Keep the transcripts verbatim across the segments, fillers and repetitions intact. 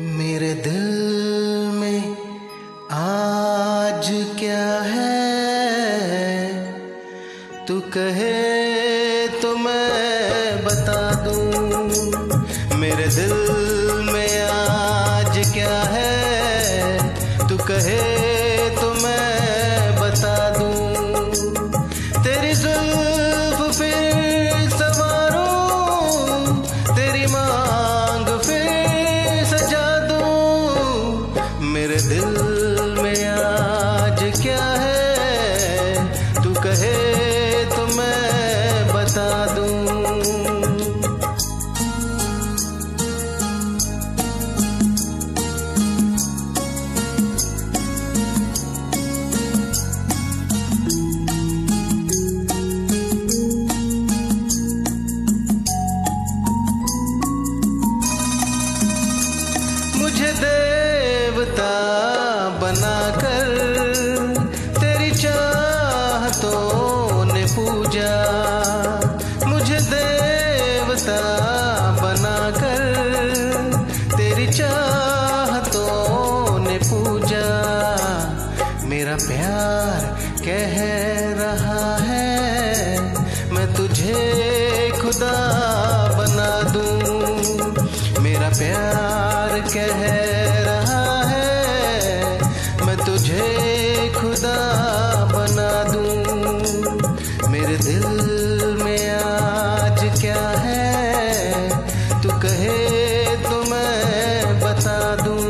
मेरे दिल में आज क्या है, तू कहे तो मैं बता दूं। मेरे दिल में आज क्या है, तू कहे तो मैं बता दूं। तेरी जुल्फ फिर सवारूं, तेरी मांग फिर सजा दूं। मेरे दिल में आज क्या है, तू कहे तो मैं बता दूं। मुझे देवता बनाकर तेरी चाहतों ने पूजा। मुझे देवता बनाकर तेरी चाहतों ने पूजा। मेरा प्यार कह रहा है मैं तुझे खुदा बना दूं। मेरा प्यार कह रहा है मैं तुझे खुदा बना दूं। मेरे दिल में आज क्या है, तू कहे तो मैं बता दूं।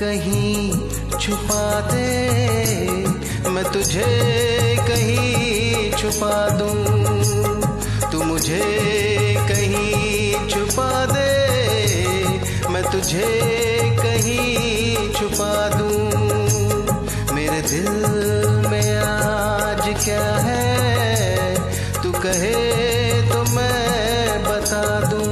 कहीं छुपा दे, मैं तुझे कहीं छुपा दूं। तू मुझे कहीं छुपा दे, मैं तुझे कहीं छुपा दूं। मेरे दिल में आज क्या है, तू कहे तो मैं बता दूं।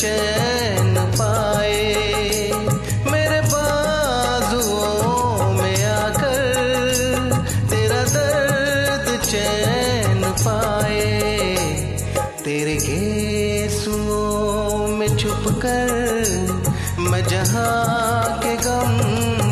चैन पाए मेरे बाजुओं में आकर, तेरा दर्द चैन पाए। तेरे गेसुओं में छुपकर मैं जहां के गम